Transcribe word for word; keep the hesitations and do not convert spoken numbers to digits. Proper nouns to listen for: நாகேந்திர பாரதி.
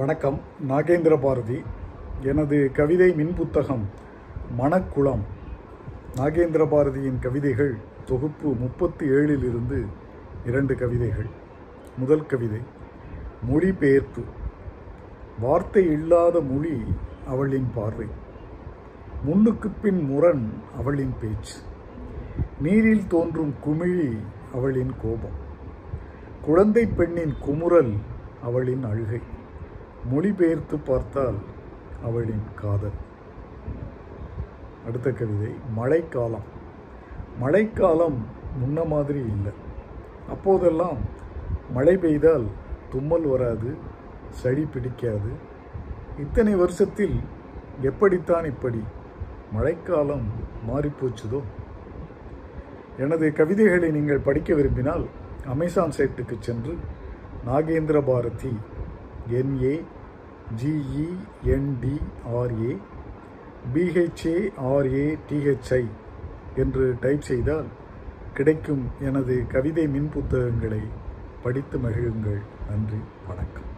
வணக்கம். நாகேந்திர பாரதி. எனது கவிதை மின் புத்தகம் மணக்குளம், நாகேந்திர பாரதியின் கவிதைகள் தொகுப்பு முப்பத்தி ஏழிலிருந்து இரண்டு கவிதைகள். முதல் கவிதை மொழிபெயர்ப்பு. வார்த்தை இல்லாத மொழி அவளின் பார்வை, முன்னுக்கு பின் முரண் அவளின் பேச்சு, நீரில் தோன்றும் குமிழி அவளின் கோபம், குழந்தை பெண்ணின் குமுறல் அவளின் அழுகை, மொழிபெயர்த்து பார்த்தால் அவளின் காதல். அடுத்த கவிதை மழைக்காலம். மழைக்காலம் முன்ன மாதிரி இல்லை. அப்போதெல்லாம் மழை பெய்தால் தும்மல் வராது, சளி பிடிக்காது. இத்தனை வருஷத்தில் எப்படித்தான் இப்படி மழைக்காலம் மாறிப்போச்சுதோ. எனது கவிதைகளை நீங்கள் படிக்க விரும்பினால் அமேசான் சைட்டுக்கு சென்று நாகேந்திர பாரதி என்ஏ ஜிஇஎன்டிஆர்ஏ பிஹெச்ஏஆர்ஏடிஹெச்ஐ என்று டைப் செய்தால் கிடைக்கும். எனது கவிதை மின் புத்தகங்களை படித்து மகிழுங்கள். நன்றி, வணக்கம்.